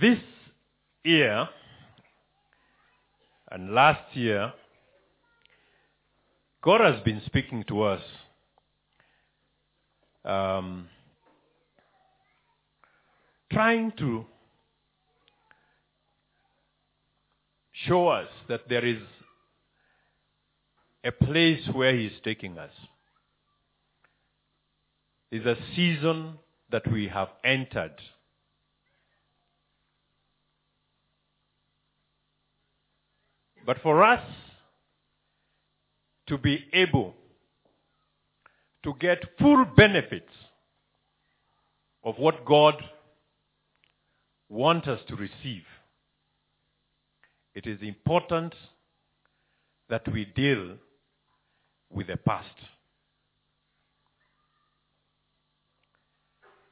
This year and last year, God has been speaking to us trying to show us that there is a place where he's taking us. There's a season that we have entered. But for us to be able to get full benefits of what God wants us to receive, it is important that we deal with the past.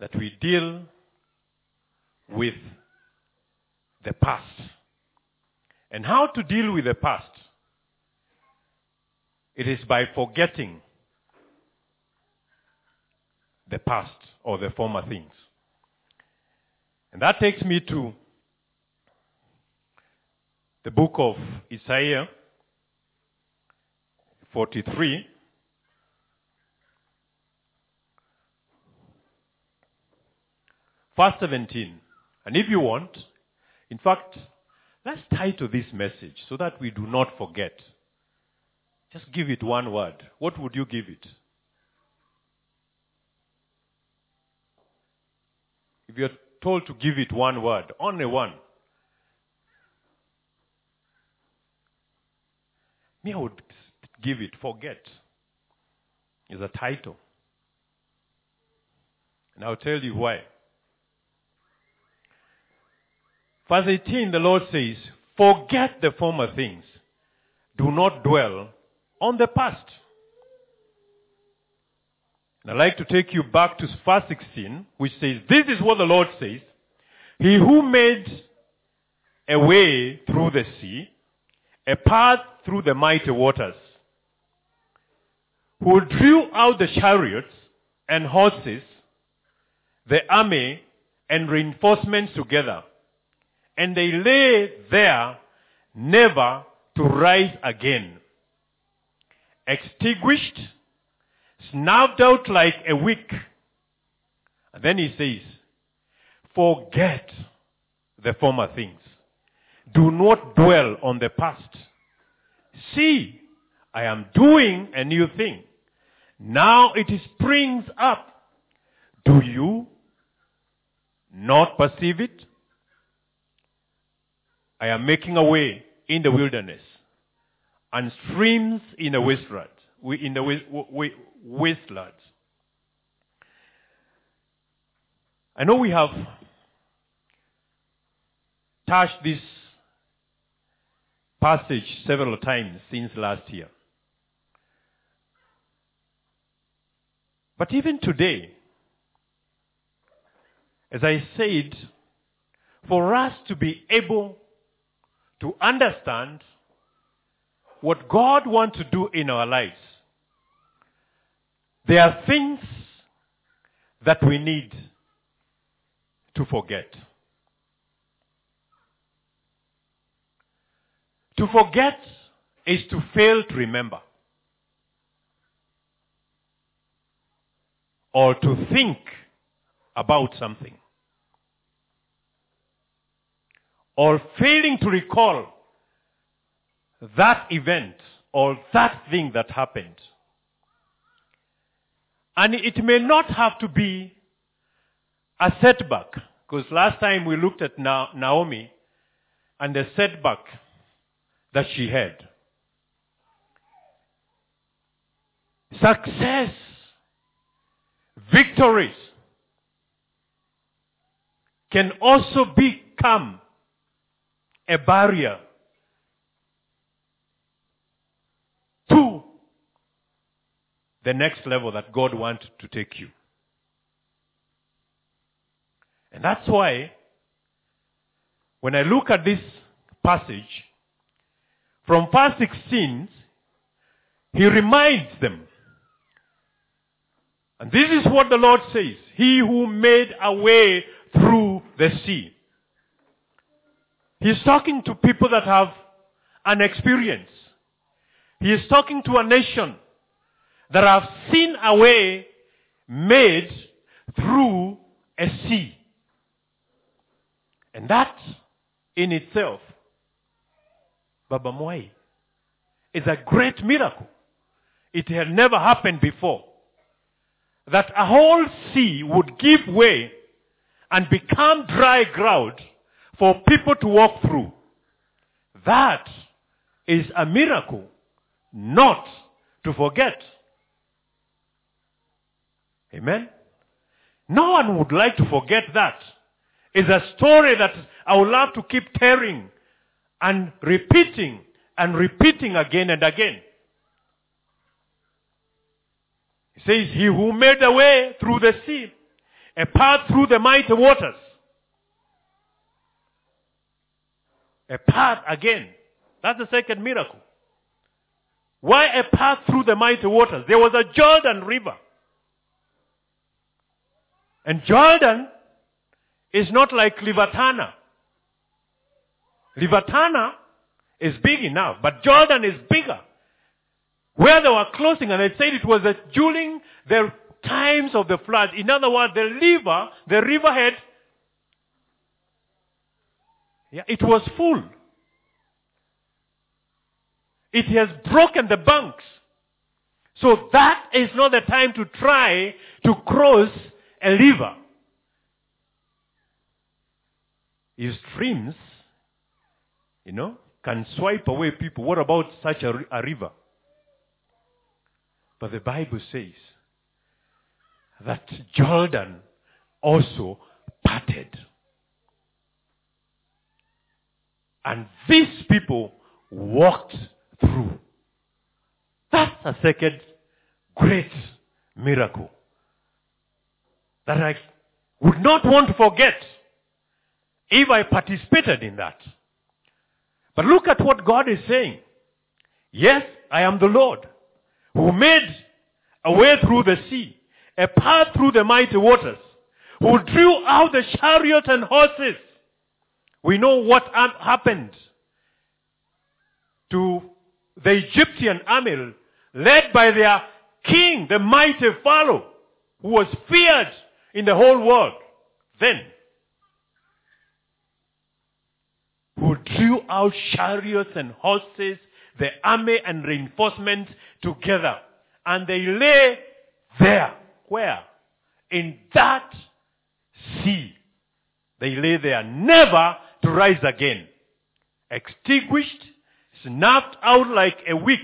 That we deal with the past. And how to deal with the past? It is by forgetting the past or the former things. And that takes me to the book of Isaiah 43. Verse 17. And if you want, in fact, let's title this message so that we do not forget. Just give it one word. What would you give it? If you're told to give it one word, only one. Me, I would give it forget. It's a title. And I'll tell you why. Verse 18, the Lord says, forget the former things. Do not dwell on the past. And I'd like to take you back to verse 16, which says, this is what the Lord says. He who made a way through the sea, a path through the mighty waters, who drew out the chariots and horses, the army and reinforcements together, and they lay there never to rise again, extinguished, snuffed out like a wick. And then he says, forget the former things. Do not dwell on the past. See, I am doing a new thing. Now it springs up. Do you not perceive it? I am making a way in the wilderness and streams in the wastelands. I know we have touched this passage several times since last year. But even today, as I said, for us to be able to understand what God wants to do in our lives, there are things that we need to forget. To forget is to fail to remember, or to think about something, or failing to recall that event or that thing that happened. And it may not have to be a setback, because last time we looked at Naomi and the setback that she had. Success, victories can also become a barrier to the next level that God wants to take you. And that's why when I look at this passage, from verse 16, he reminds them. And this is what the Lord says. He who made a way through the sea. He's talking to people that have an experience. He is talking to a nation that have seen a way made through a sea. And that in itself, Baba Mwai, is a great miracle. It had never happened before. That a whole sea would give way and become dry ground for people to walk through. That is a miracle not to forget. Amen? No one would like to forget that. It's a story that I would love to keep tearing and repeating again and again. He says, He who made a way through the sea, a path through the mighty waters. A path again. That's the second miracle. Why a path through the mighty waters? There was a Jordan River. And Jordan is not like Livatana. Livatana is big enough, but Jordan is bigger. Where they were closing, and they said it was during the times of the flood. In other words, the riverhead, it was full. It has broken the banks. So that is not the time to try to cross a river. If streams, can swipe away people, what about such a river? But the Bible says that Jordan also parted. And these people walked through. That's a second great miracle that I would not want to forget if I participated in that. But look at what God is saying. Yes, I am the Lord who made a way through the sea, a path through the mighty waters, who drew out the chariots and horses. We know what happened to the Egyptian army led by their king, the mighty Pharaoh, who was feared in the whole world then, who drew out chariots and horses, the army and reinforcements together. And they lay there. Where? In that sea. They lay there, never to rise again. Extinguished, snapped out like a wick.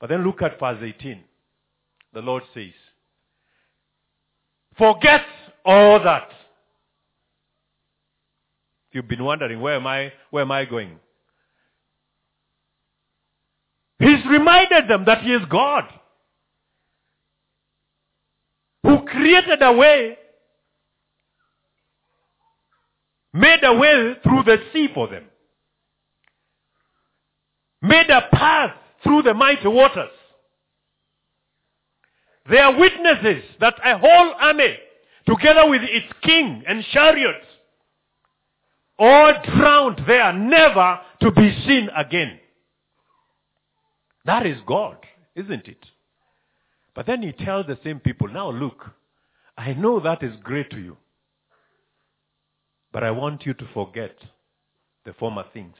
But then look at verse 18. The Lord says, forget all that. You've been wondering, where am I going? He's reminded them that He is God, who created a way, made a way through the sea for them, made a path through the mighty waters. They are witnesses that a whole army, together with its king and chariots, all drowned there, never to be seen again. That is God, isn't it? But then He tells the same people, now look, I know that is great to you, but I want you to forget the former things.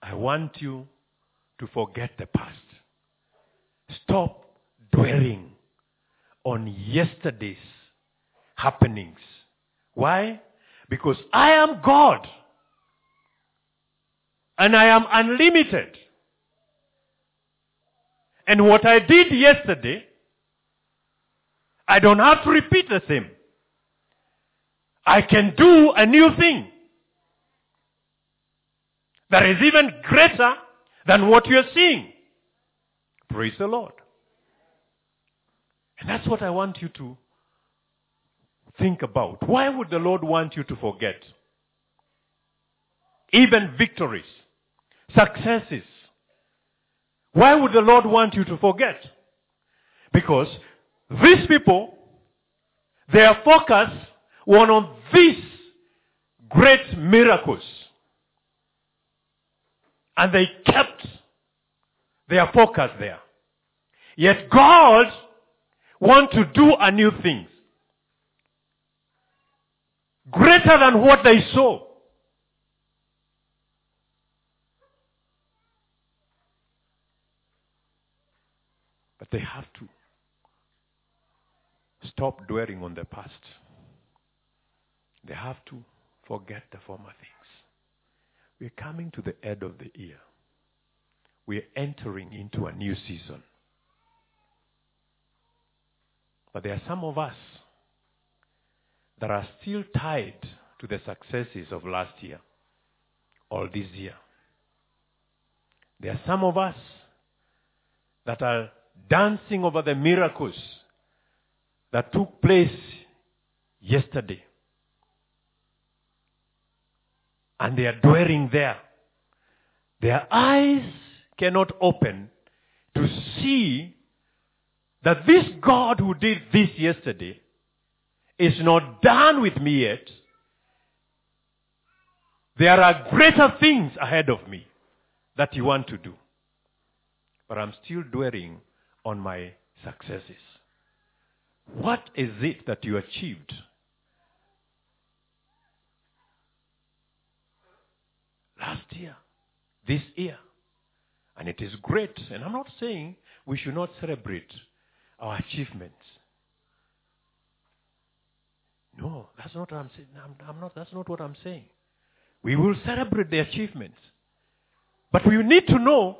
I want you to forget the past. Stop dwelling on yesterday's happenings. Why? Because I am God, and I am unlimited. And what I did yesterday, I don't have to repeat the same. I can do a new thing that is even greater than what you're seeing. Praise the Lord. And that's what I want you to think about. Why would the Lord want you to forget? Even victories, successes. Why would the Lord want you to forget? Because these people, their focus was on these great miracles. And they kept their focus there. Yet God wants to do a new thing. Greater than what they saw. But they have to stop dwelling on the past. They have to forget the former things. We're coming to the end of the year. We're entering into a new season. But there are some of us that are still tied to the successes of last year or this year. There are some of us that are dancing over the miracles that took place yesterday. And they are dwelling there. Their eyes cannot open to see that this God who did this yesterday is not done with me yet. There are greater things ahead of me that you want to do. But I'm still dwelling on my successes. What is it that you achieved? Last year, this year. And it is great. And I'm not saying we should not celebrate our achievements. No, that's not what I'm saying. That's not what I'm saying. We will celebrate the achievements. But we need to know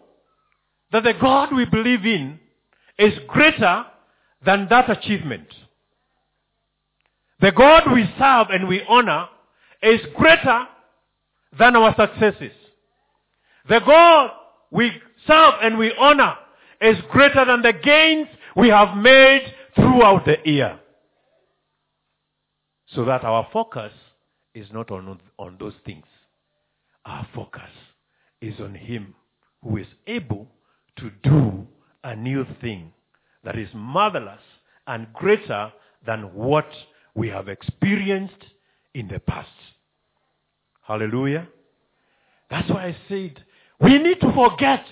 that the God we believe in is greater than that achievement. The God we serve and we honor is greater than our successes. The God we serve and we honor is greater than the gains we have made throughout the year. So that our focus is not on those things. Our focus is on Him who is able to do a new thing that is marvelous and greater than what we have experienced in the past. Hallelujah. That's why I said we need to forget.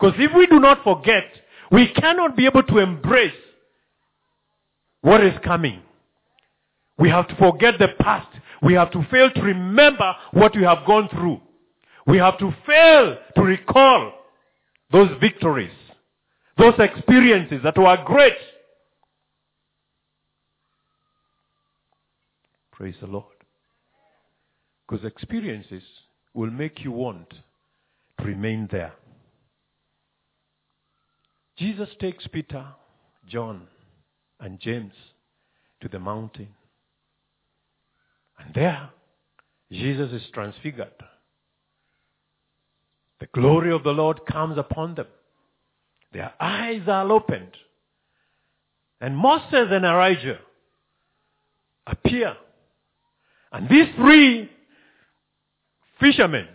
Because if we do not forget, we cannot be able to embrace what is coming. We have to forget the past. We have to fail to remember what we have gone through. We have to fail to recall those victories, those experiences that were great. Praise the Lord. Because experiences will make you want to remain there. Jesus takes Peter, John, and James to the mountain. And there, Jesus is transfigured. The glory of the Lord comes upon them. Their eyes are opened. And Moses and Elijah appear. And these three fishermen,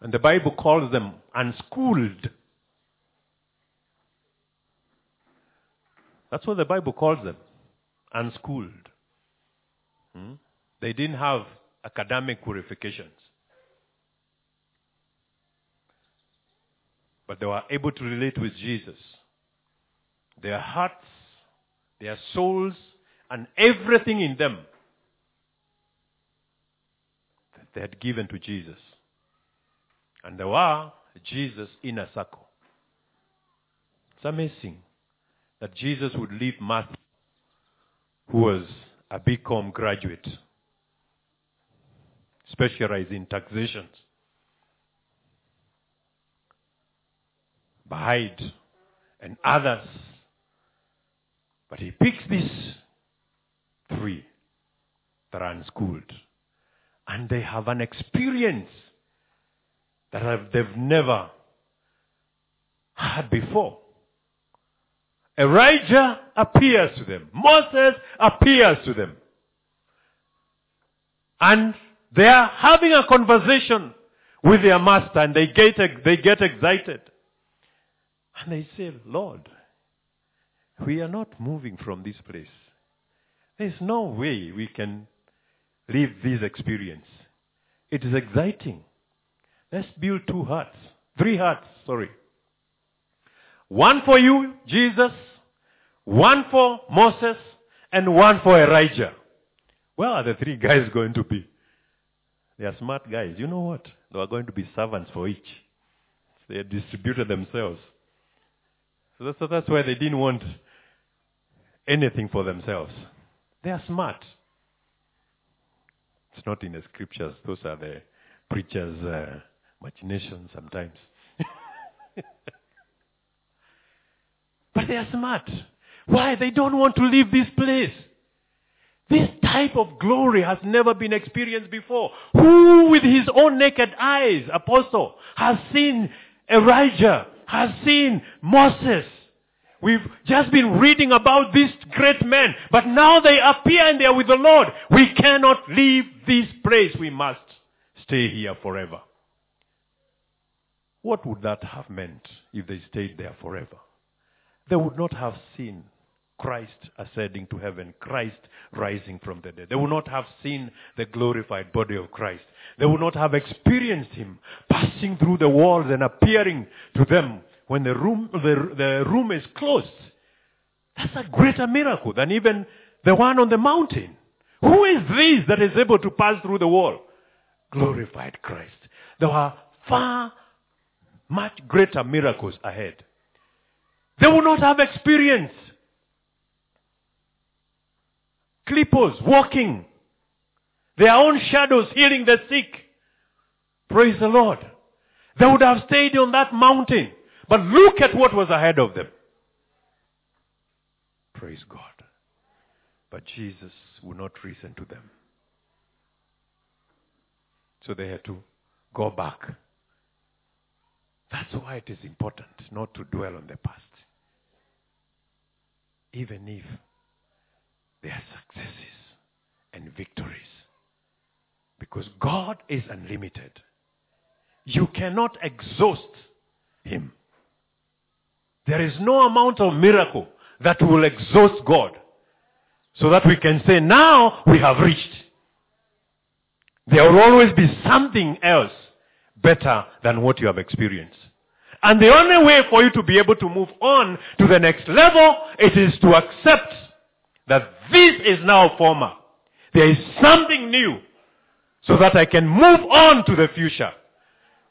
and the Bible calls them unschooled. That's what the Bible calls them. Unschooled. They didn't have academic qualifications. But they were able to relate with Jesus. Their hearts, their souls, and everything in them that they had given to Jesus. And they were Jesus' inner circle. It's amazing that Jesus would leave Matthew, who was a BCom graduate, specialized in taxations, behind and others. But he picks these three that are unschooled. And they have an experience that they've never had before. Elijah appears to them. Moses appears to them. And they are having a conversation with their master, and they get excited. And they say, Lord, we are not moving from this place. There's no way we can live this experience. It is exciting. Let's build three hearts. One for you, Jesus, one for Moses, and one for Elijah. Where are the three guys going to be? They are smart guys. You know what? They are going to be servants for each. They distributed themselves. So that's why they didn't want anything for themselves. They are smart. It's not in the scriptures. Those are the preacher's machinations sometimes. But they are smart. Why? They don't want to leave this place. This type of glory has never been experienced before. Who with his own naked eyes, apostle, has seen Elijah, has seen Moses? We've just been reading about these great men, but now they appear and they are with the Lord. We cannot leave this place. We must stay here forever. What would that have meant if they stayed there forever? They would not have seen Christ ascending to heaven, Christ rising from the dead. They would not have seen the glorified body of Christ. They would not have experienced him passing through the walls and appearing to them when the room is closed. That's a greater miracle than even the one on the mountain. Who is this that is able to pass through the wall? Glorified Christ. There are far much greater miracles ahead. They would not have experienced cripples walking, their own shadows healing the sick. Praise the Lord. They would have stayed on that mountain. But look at what was ahead of them. Praise God. But Jesus would not listen to them. So they had to go back. That's why it is important not to dwell on the past. Even if there are successes and victories. Because God is unlimited. You cannot exhaust him. There is no amount of miracle that will exhaust God. So that we can say, now we have reached. There will always be something else better than what you have experienced. And the only way for you to be able to move on to the next level, it is to accept that this is now former. There is something new so that I can move on to the future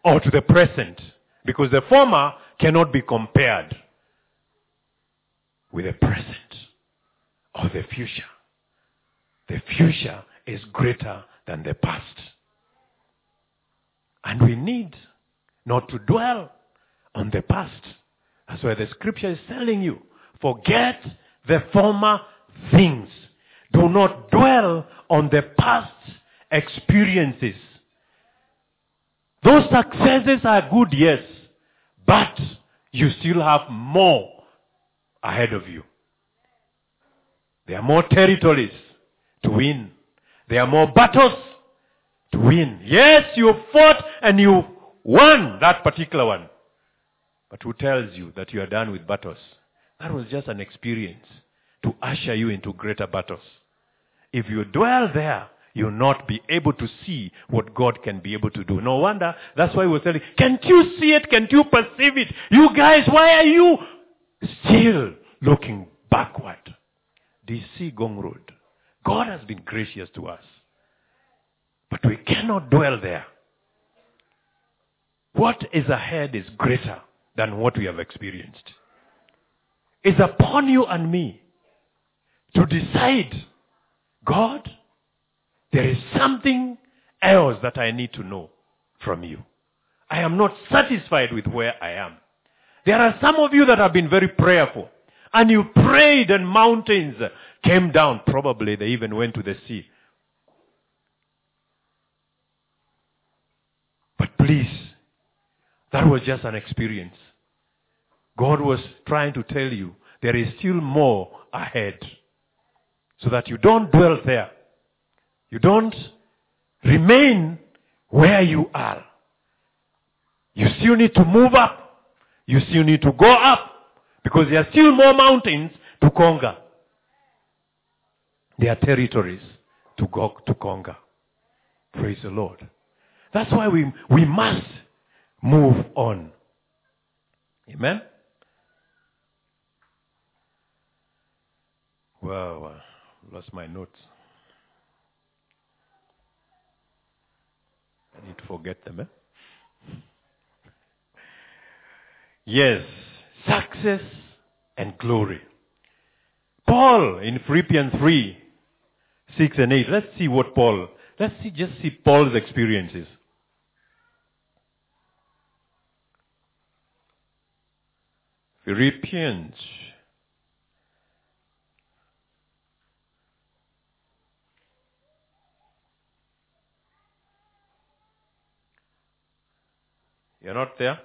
or to the present. Because the former cannot be compared with the present or the future. The future is greater than the past. And we need not to dwell on the past. That's why the scripture is telling you, forget the former things. Do not dwell on the past experiences. Those successes are good, yes, but you still have more ahead of you. There are more territories to win. There are more battles to win. Yes, you fought and you won that particular one. But who tells you that you are done with battles? That was just an experience to usher you into greater battles. If you dwell there, you'll not be able to see what God can be able to do. No wonder. That's why we're telling, can't you see it? Can't you perceive it? You guys, why are you still looking backward? DC Gong Road. God has been gracious to us. But we cannot dwell there. What is ahead is greater than what we have experienced. It's upon you and me to decide, God, there is something else that I need to know from you. I am not satisfied with where I am. There are some of you that have been very prayerful. And you prayed and mountains came down. Probably they even went to the sea. But please, that was just an experience. God was trying to tell you there is still more ahead. So that you don't dwell there. You don't remain where you are. You still need to move up. You still need to go up. Because there are still more mountains to conquer. their territories to go to conquer. Praise the Lord. That's why we must move on. Amen? Wow, I lost my notes. I need to forget them, Yes, success and glory. Paul in Philippians 3, 6 and 8. Let's see Paul's experiences. Philippians. You're not there?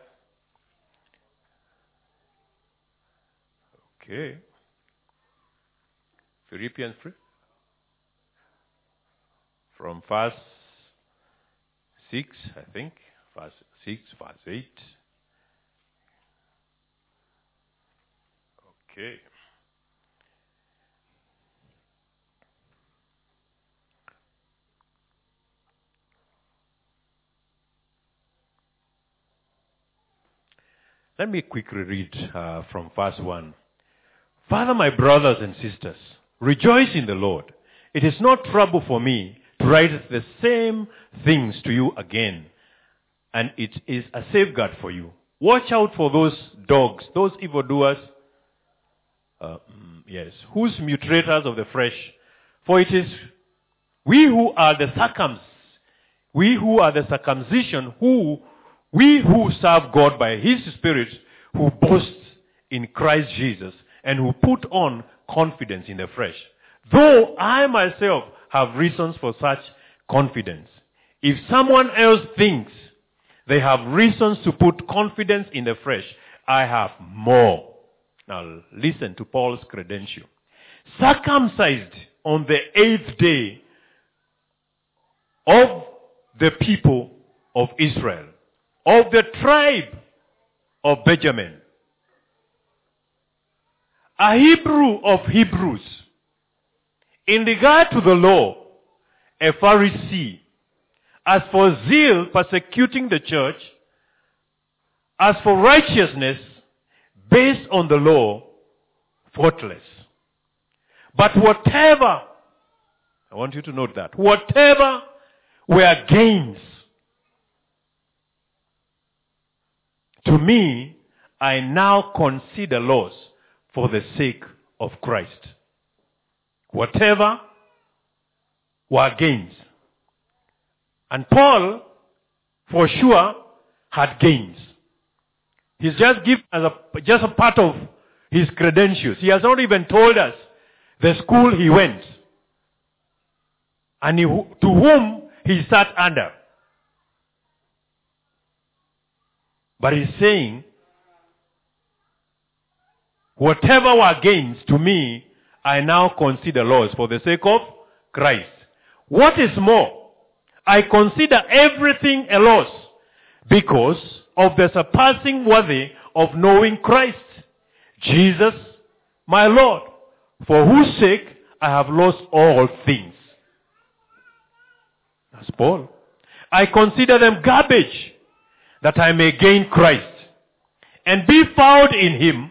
Okay. Philippians 3. From verse 6, I think. Verse 6, verse 8. Okay. Let me quickly read from verse 1. Father, my brothers and sisters, rejoice in the Lord. It is not trouble for me to write the same things to you again, and it is a safeguard for you. Watch out for those dogs, those evildoers, whose mutilators of the flesh. For it is we who are the circumcision, we who serve God by His Spirit, who boast in Christ Jesus, and who put on confidence in the flesh. Though I myself have reasons for such confidence. If someone else thinks they have reasons to put confidence in the flesh, I have more. Now listen to Paul's credential. Circumcised on the 8th day of the people of Israel, of the tribe of Benjamin, a Hebrew of Hebrews, in regard to the law, a Pharisee, as for zeal persecuting the church, as for righteousness based on the law, faultless. But whatever, I want you to note that, whatever were gains, to me, I now consider loss for the sake of Christ. Whatever were gains. And Paul, for sure, had gains. He's just given as just a part of his credentials. He has not even told us the school he went and to whom he sat under. But he's saying, whatever were gains to me, I now consider loss for the sake of Christ. What is more, I consider everything a loss because of the surpassing worth of knowing Christ, Jesus, my Lord, for whose sake I have lost all things. That's Paul. I consider them garbage that I may gain Christ and be found in Him,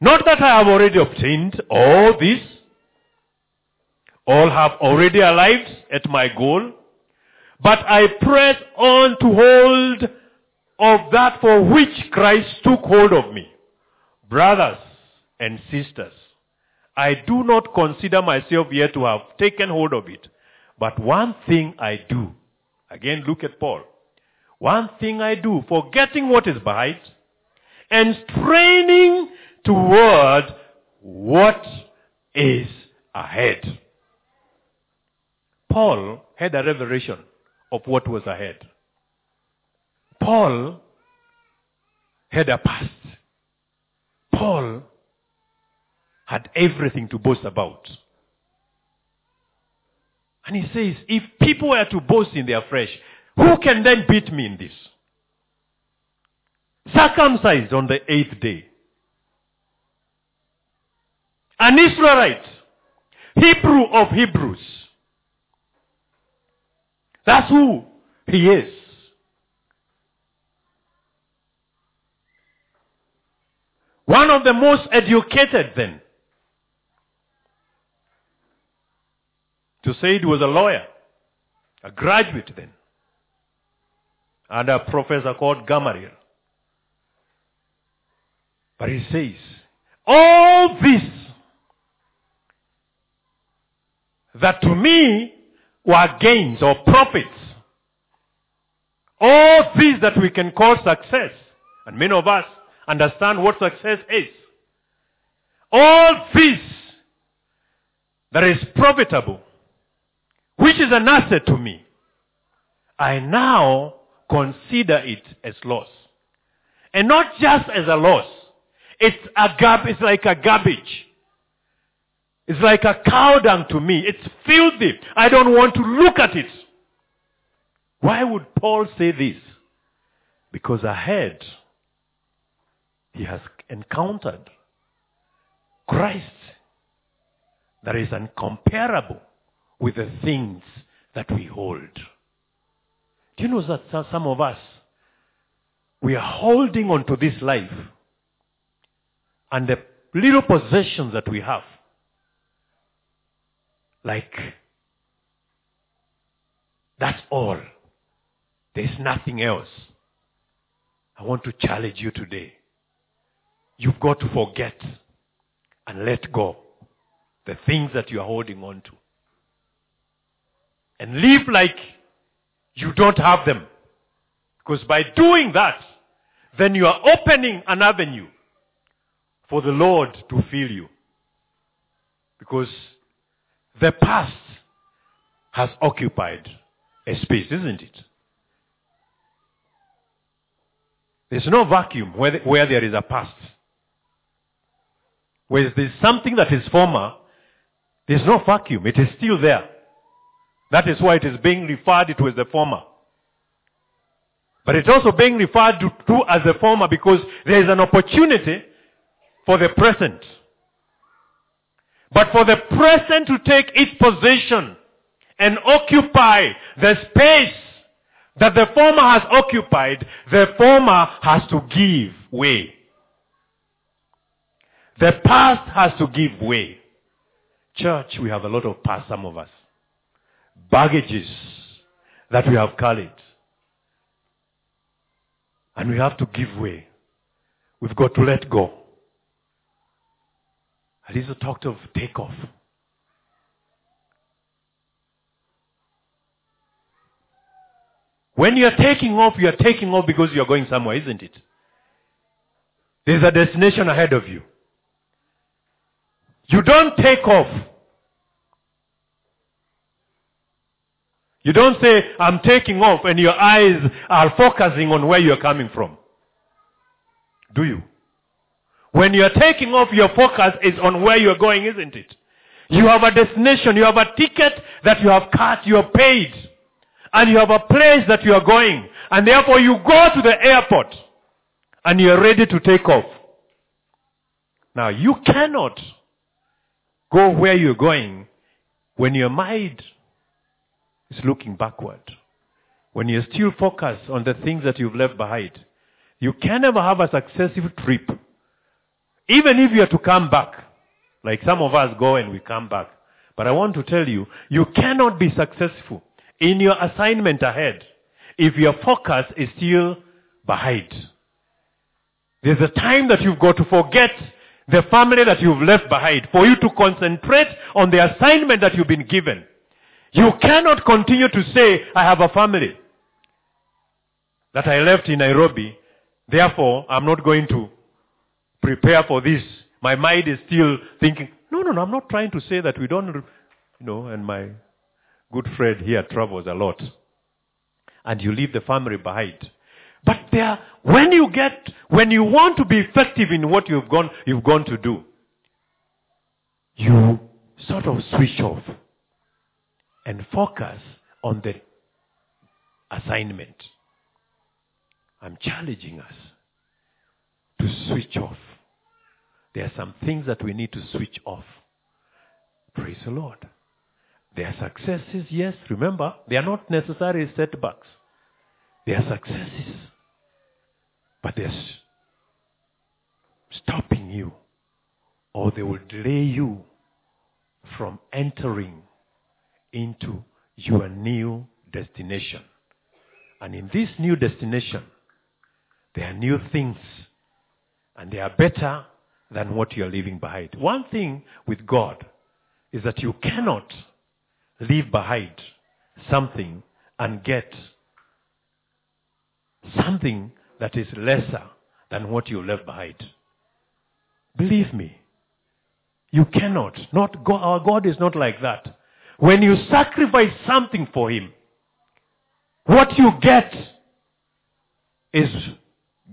Not that I have already obtained all this, all have already arrived at my goal, but I press on to hold of that for which Christ took hold of me. Brothers and sisters, I do not consider myself yet to have taken hold of it, but one thing I do. Again, look at Paul. One thing I do, forgetting what is behind and straining toward what is ahead. Paul had a revelation of what was ahead. Paul had a past. Paul had everything to boast about. And he says, if people were to boast in their flesh, who can then beat me in this? Circumcised on the 8th day. An Israelite. Hebrew of Hebrews. That's who he is. One of the most educated then. To say it was a lawyer. A graduate then. And a professor called Gamaliel. But he says, all this that to me were gains or profits. All these that we can call success. And many of us understand what success is. All this that is profitable, which is an asset to me, I now consider it as loss. And not just as a loss. It's like a garbage. It's like a cow dung to me. It's filthy. I don't want to look at it. Why would Paul say this? Because ahead, he has encountered Christ that is incomparable with the things that we hold. Do you know that some of us, we are holding on to this life and the little possessions that we have, like, that's all. There's nothing else. I want to challenge you today. You've got to forget and let go the things that you are holding on to. And live like you don't have them. Because by doing that, then you are opening an avenue for the Lord to fill you. Because the past has occupied a space, isn't it? There's no vacuum where there is a past. Where there's something that is former, there's no vacuum. It is still there. That is why it is being referred to as the former. But it's also being referred to as the former because there is an opportunity for the present. But for the present to take its possession and occupy the space that the former has occupied, the former has to give way. The past has to give way. Church, we have a lot of past, some of us. Baggages that we have carried. And we have to give way. We've got to let go. At least it talked of takeoff. When you are taking off because you are going somewhere, isn't it? There is a destination ahead of you. You don't take off. You don't say, I'm taking off, and your eyes are focusing on where you are coming from. Do you? When you are taking off, your focus is on where you are going, isn't it? You have a destination, you have a ticket that you have cut, you have paid. And you have a place that you are going. And therefore you go to the airport and you are ready to take off. Now you cannot go where you are going when your mind is looking backward. When you are still focused on the things that you've left behind. You can never have a successful trip. Even if you are to come back, like some of us go and we come back. But I want to tell you, you cannot be successful in your assignment ahead if your focus is still behind. There's a time that you've got to forget the family that you've left behind for you to concentrate on the assignment that you've been given. You cannot continue to say, I have a family that I left in Nairobi, therefore I'm not going to prepare for this. My mind is still thinking, no, I'm not trying to say that we don't, and my good friend here travels a lot. And you leave the family behind. But there, when you want to be effective in what you've gone to do, you sort of switch off and focus on the assignment. I'm challenging us to switch off. There are some things that we need to switch off. Praise the Lord. There are successes, yes. Remember, they are not necessarily setbacks. They are successes. But they are stopping you, or they will delay you from entering into your new destination. And in this new destination, there are new things, and they are better than what you are leaving behind. One thing with God is that you cannot leave behind something and get something that is lesser than what you left behind. Believe me, you cannot. Our God is not like that. When you sacrifice something for Him, what you get is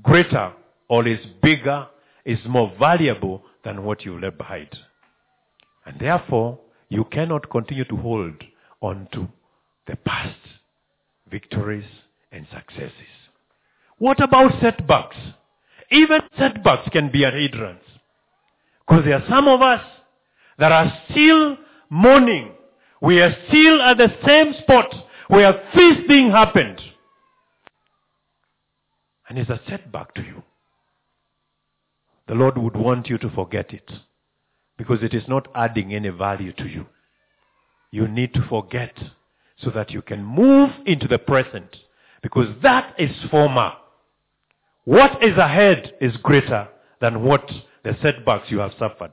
greater or is bigger, is more valuable than what you left behind. And therefore, you cannot continue to hold on to the past victories and successes. What about setbacks? Even setbacks can be a hindrance. Because there are some of us that are still mourning. We are still at the same spot where this thing happened. And it's a setback to you. The Lord would want you to forget it, because it is not adding any value to you. You need to forget so that you can move into the present, because that is former. What is ahead is greater than what the setbacks you have suffered.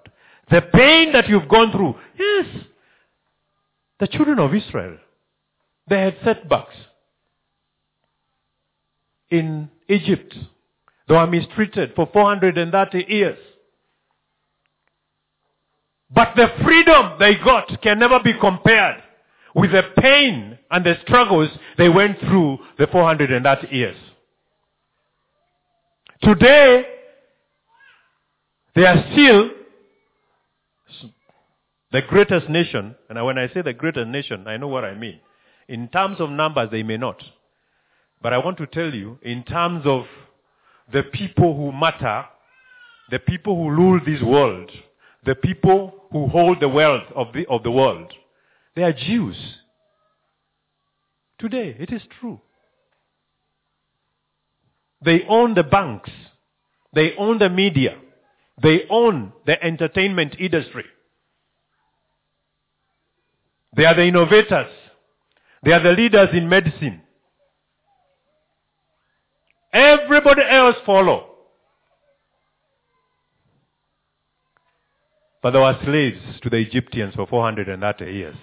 The pain that you've gone through. Yes, the children of Israel, they had setbacks. In Egypt, they were mistreated for 430 years. But the freedom they got can never be compared with the pain and the struggles they went through the 430 years. Today, they are still the greatest nation. And when I say the greatest nation, I know what I mean. In terms of numbers, they may not. But I want to tell you, in terms of the people who matter, the people who rule this world, the people who hold the wealth of the world, they are Jews. Today, it is true. They own the banks. They own the media. They own the entertainment industry. They are the innovators. They are the leaders in medicine. Everybody else follow. But they were slaves to the Egyptians for 430 years.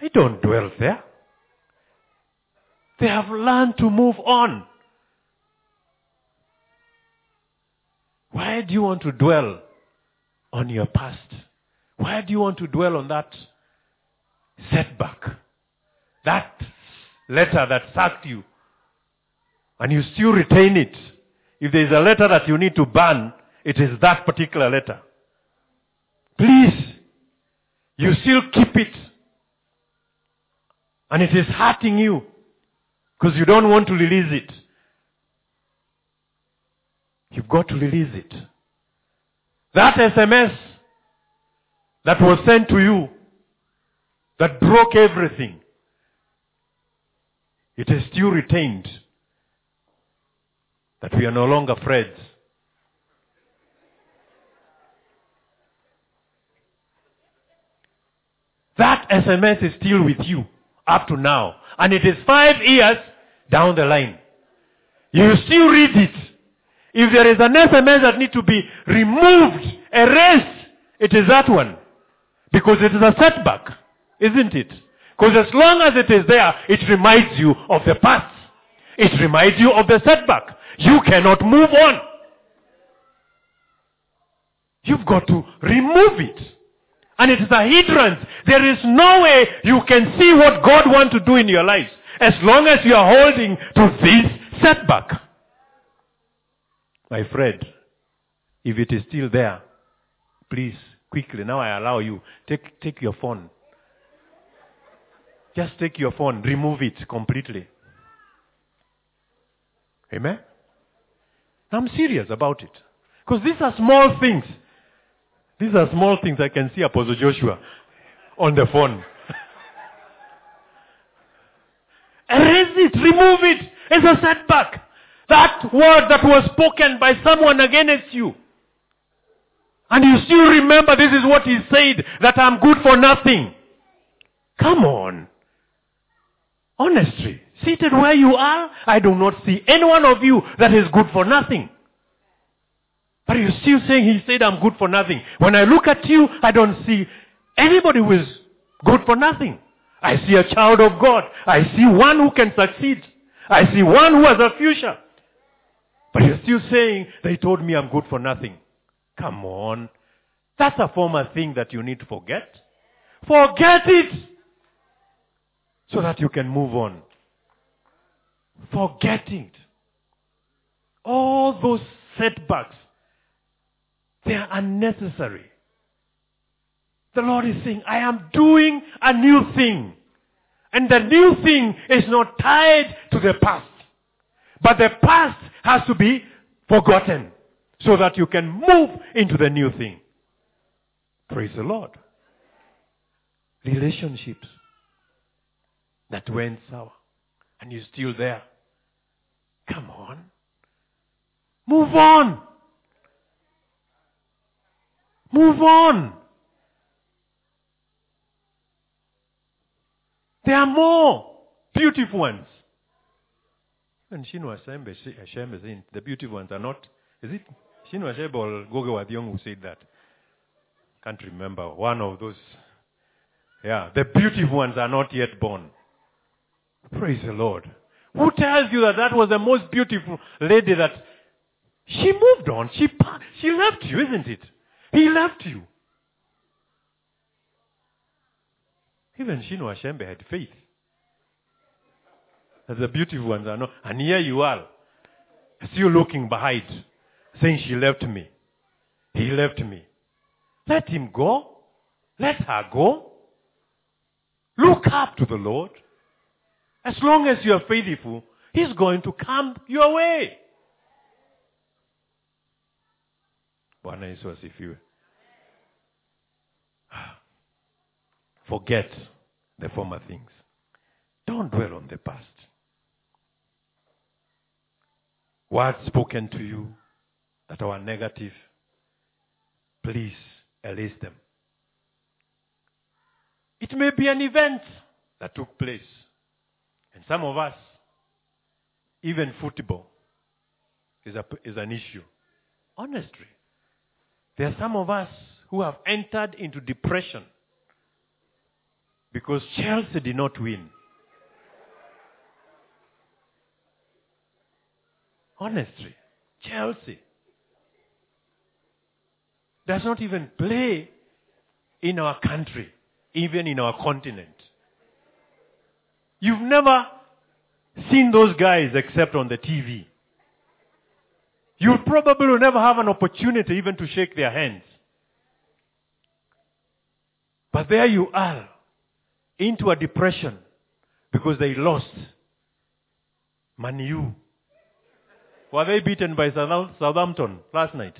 They don't dwell there. They have learned to move on. Why do you want to dwell on your past? Why do you want to dwell on that setback? That letter that sacked you, and you still retain it. If there is a letter that you need to burn, it is that particular letter. Please, you still keep it. And it is hurting you because you don't want to release it. You've got to release it. That SMS that was sent to you, that broke everything, it is still retained that we are no longer friends. That SMS is still with you up to now. And it is 5 years down the line. You still read it. If there is an SMS that needs to be removed, erased, it is that one. Because it is a setback, isn't it? Because as long as it is there, it reminds you of the past. It reminds you of the setback. You cannot move on. You've got to remove it. And it is a hindrance. There is no way you can see what God wants to do in your life as long as you are holding to this setback. My friend, if it is still there, please, quickly, now I allow you, take your phone. Just take your phone, remove it completely. Amen? I'm serious about it. Because these are small things. These are small things. I can see Apostle Joshua on the phone. Erase it, remove it. It's a setback. That word that was spoken by someone against you. And you still remember this is what he said, that I'm good for nothing. Come on. Honestly, seated where you are, I do not see any one of you that is good for nothing. But you're still saying, he said, I'm good for nothing. When I look at you, I don't see anybody who is good for nothing. I see a child of God. I see one who can succeed. I see one who has a future. But you're still saying, they told me I'm good for nothing. Come on. That's a former thing that you need to forget. Forget it. So that you can move on. Forget it. All those setbacks, they are unnecessary. The Lord is saying, I am doing a new thing. And the new thing is not tied to the past. But the past has to be forgotten so that you can move into the new thing. Praise the Lord. Relationships that went sour and you're still there. Come on. Move on. Move on. There are more beautiful ones. And Chinua Achebe, the beautiful ones are not. Is it Chinua Achebe or Gogowationg who said that? Can't remember. One of those. Yeah, the beautiful ones are not yet born. Praise the Lord. Who tells you that that was the most beautiful lady that she moved on? She left you, isn't it? He left you. Even Chinua Achebe had faith. That the beautiful ones are not. And here you are, still looking behind, saying she left me. He left me. Let him go. Let her go. Look up to the Lord. As long as you are faithful, he's going to come your way. Bwana Yesu asifiwe. Forget the former things. Don't dwell on the past. Words spoken to you that are negative, please erase them. It may be an event that took place. And some of us, even football is an issue. Honestly. There are some of us who have entered into depression because Chelsea did not win. Honestly, Chelsea does not even play in our country, even in our continent. You've never seen those guys except on the TV. You probably will never have an opportunity even to shake their hands. But there you are, into a depression because they lost. Maniu. Were they beaten by Southampton last night?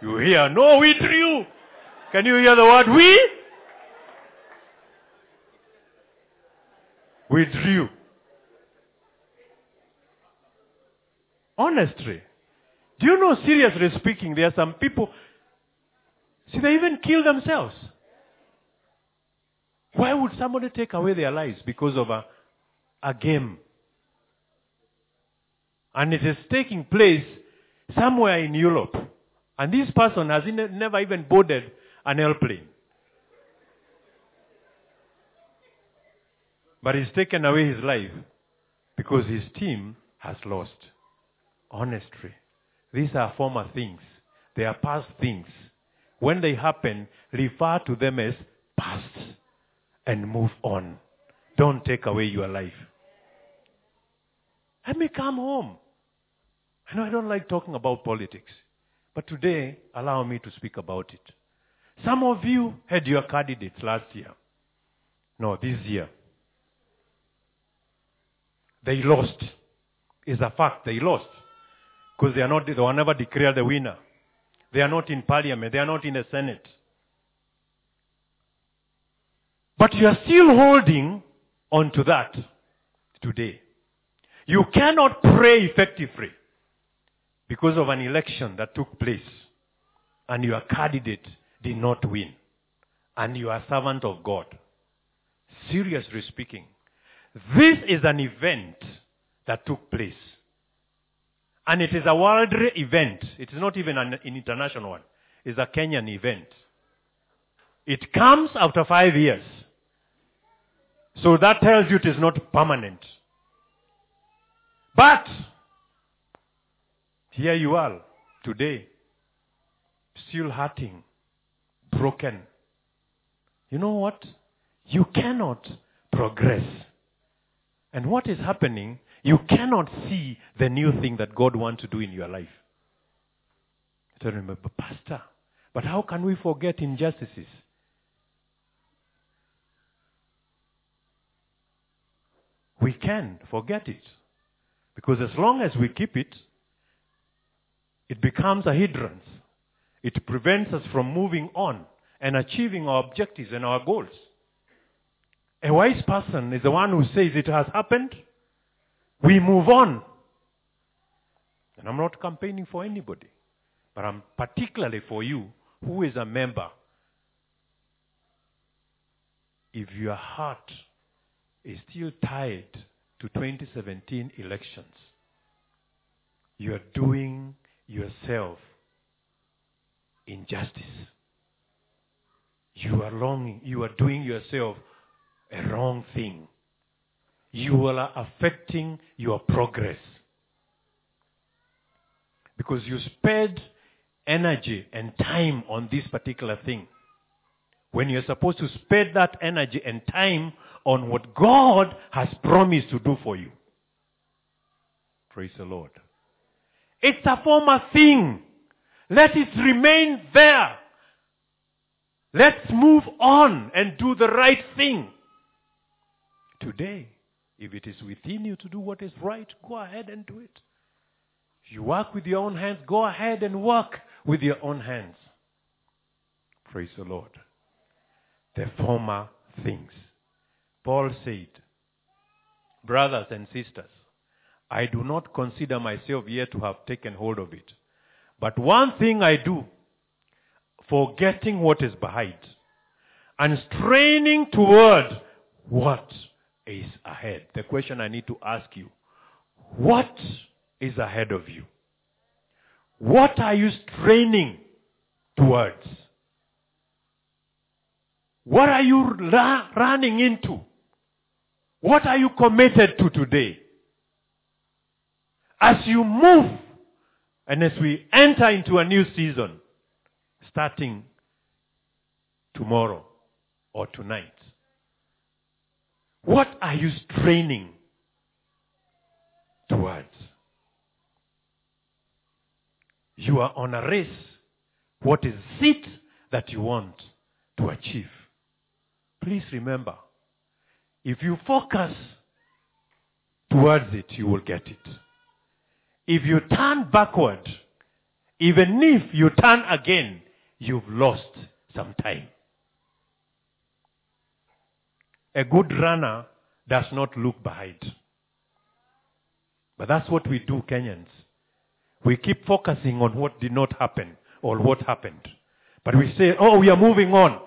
You hear, no, we drew. Can you hear the word we? We drew. Honestly. Do you know, seriously speaking, there are some people, see, they even kill themselves. Why would somebody take away their lives because of a game? And it is taking place somewhere in Europe. And this person has never even boarded an airplane. But he's taken away his life because his team has lost. Honestly, these are former things. They are past things. when they happen, refer to them as past and move on. Don't take away your life. Let me come home. I know I don't like talking about politics, but today, allow me to speak about it. Some of you had your candidates last year. No, this year. They lost. It's a fact, they lost. Because they were never declared the winner. They are not in parliament. They are not in the Senate. But you are still holding on to that today. You cannot pray effectively because of an election that took place and your candidate did not win. And you are a servant of God. Seriously speaking, this is an event that took place. And it is a world event. It is not even an international one. It's a Kenyan event. It comes after 5 years. So that tells you it is not permanent. But here you are today, still hurting, broken. You know what? You cannot progress. And what is happening? You cannot see the new thing that God wants to do in your life. I don't remember, Pastor, but how can we forget injustices? We can forget it. Because as long as we keep it, it becomes a hindrance. It prevents us from moving on and achieving our objectives and our goals. A wise person is the one who says it has happened. We move on. And I'm not campaigning for anybody. But I'm particularly for you, who is a member. If your heart is still tied to 2017 elections, you are doing yourself injustice. You are longing. You are doing yourself a wrong thing. You are affecting your progress. Because you spend energy and time on this particular thing. When you're supposed to spend that energy and time on what God has promised to do for you. Praise the Lord. It's a former thing. Let it remain there. Let's move on and do the right thing. Today, if it is within you to do what is right, go ahead and do it. If you work with your own hands, go ahead and work with your own hands. Praise the Lord. The former things. Paul said, brothers and sisters, I do not consider myself yet to have taken hold of it. But one thing I do, forgetting what is behind and straining toward what is ahead. The question I need to ask you, what is ahead of you? What are you straining towards? What are you running into? What are you committed to today? As you move and as we enter into a new season, starting tomorrow or tonight, what are you straining towards? You are on a race. What is it that you want to achieve? Please remember, if you focus towards it, you will get it. If you turn backward, even if you turn again, you've lost some time. A good runner does not look behind. But that's what we do, Kenyans. We keep focusing on what did not happen or what happened. But we say, oh, we are moving on.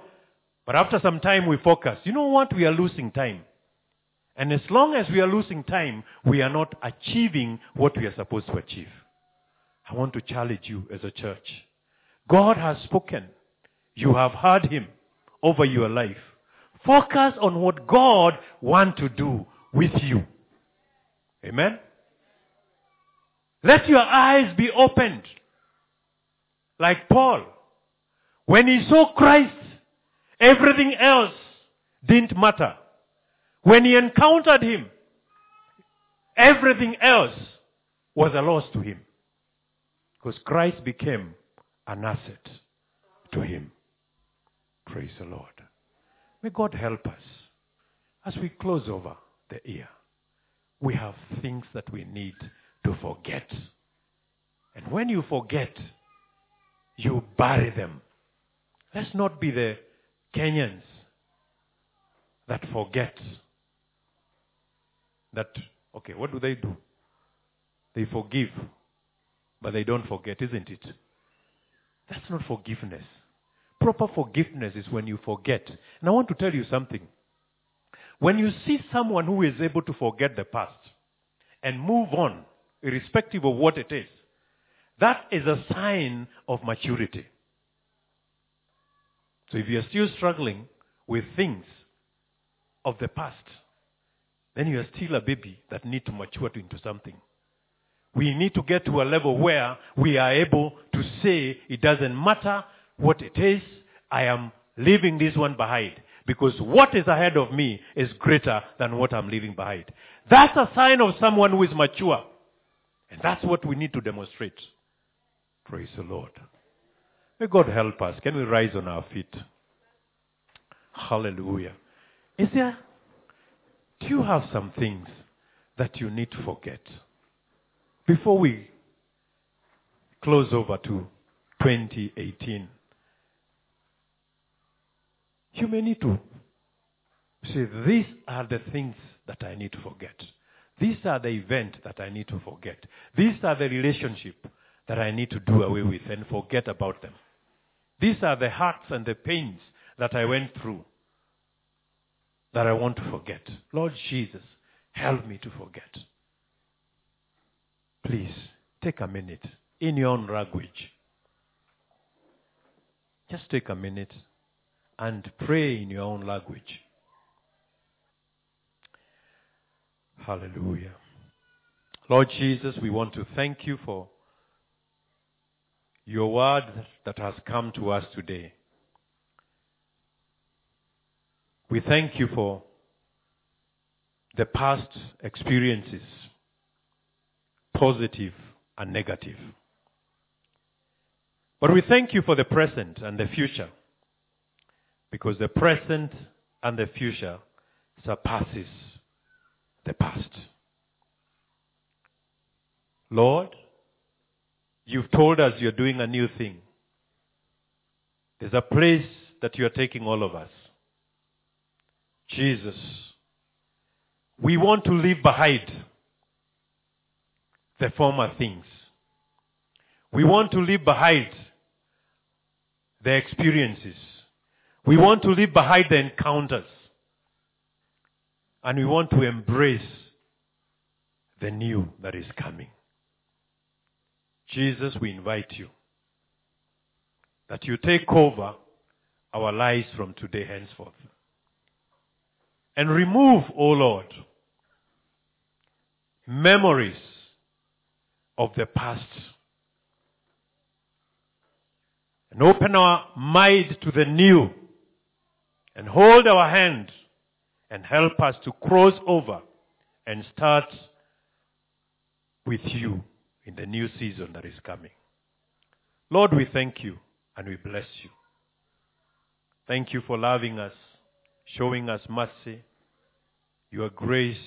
But after some time we focus. You know what? We are losing time. And as long as we are losing time, we are not achieving what we are supposed to achieve. I want to challenge you as a church. God has spoken. You have heard him over your life. Focus on what God wants to do with you. Amen? Let your eyes be opened. Like Paul. When he saw Christ, everything else didn't matter. When he encountered him, everything else was a loss to him. Because Christ became an asset to him. Praise the Lord. May God help us. As we close over the year, we have things that we need to forget. And when you forget, you bury them. Let's not be the Kenyans that forget that, okay, what do? They forgive, but they don't forget, isn't it? That's not forgiveness. Proper forgiveness is when you forget. And I want to tell you something. When you see someone who is able to forget the past and move on, irrespective of what it is, that is a sign of maturity. So if you are still struggling with things of the past, then you are still a baby that need to mature into something. We need to get to a level where we are able to say, it doesn't matter what it is, I am leaving this one behind. Because what is ahead of me is greater than what I'm leaving behind. That's a sign of someone who is mature. And that's what we need to demonstrate. Praise the Lord. May God help us. Can we rise on our feet? Hallelujah. Do you have some things that you need to forget? Before we close over to 2018, you may need to say, these are the things that I need to forget. These are the events that I need to forget. These are the relationships that I need to do away with and forget about them. These are the hurts and the pains that I went through that I want to forget. Lord Jesus, help me to forget. Please, take a minute in your own language. Just take a minute and pray in your own language. Hallelujah. Lord Jesus, we want to thank you for your word that has come to us today. We thank you for the past experiences, positive and negative. But we thank you for the present and the future. Because the present and the future surpasses the past. Lord, you've told us you're doing a new thing. There's a place that you're taking all of us. Jesus, we want to leave behind the former things. We want to leave behind the experiences. We want to leave behind the encounters. And we want to embrace the new that is coming. Jesus, we invite you that you take over our lives from today henceforth. And remove, O Lord, memories of the past. And open our mind to the new. And hold our hand and help us to cross over and start with you in the new season that is coming. Lord, we thank you and we bless you. Thank you for loving us, showing us mercy, your grace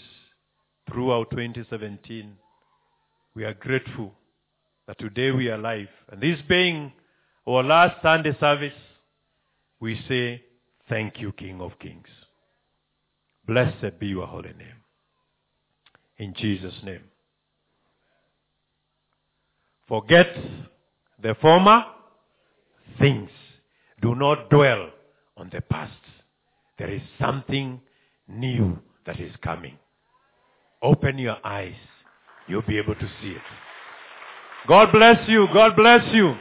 throughout 2017. We are grateful that today we are alive. And this being our last Sunday service, we say, thank you, King of Kings. Blessed be your holy name. In Jesus' name. Forget the former things. Do not dwell on the past. There is something new that is coming. Open your eyes. You'll be able to see it. God bless you. God bless you.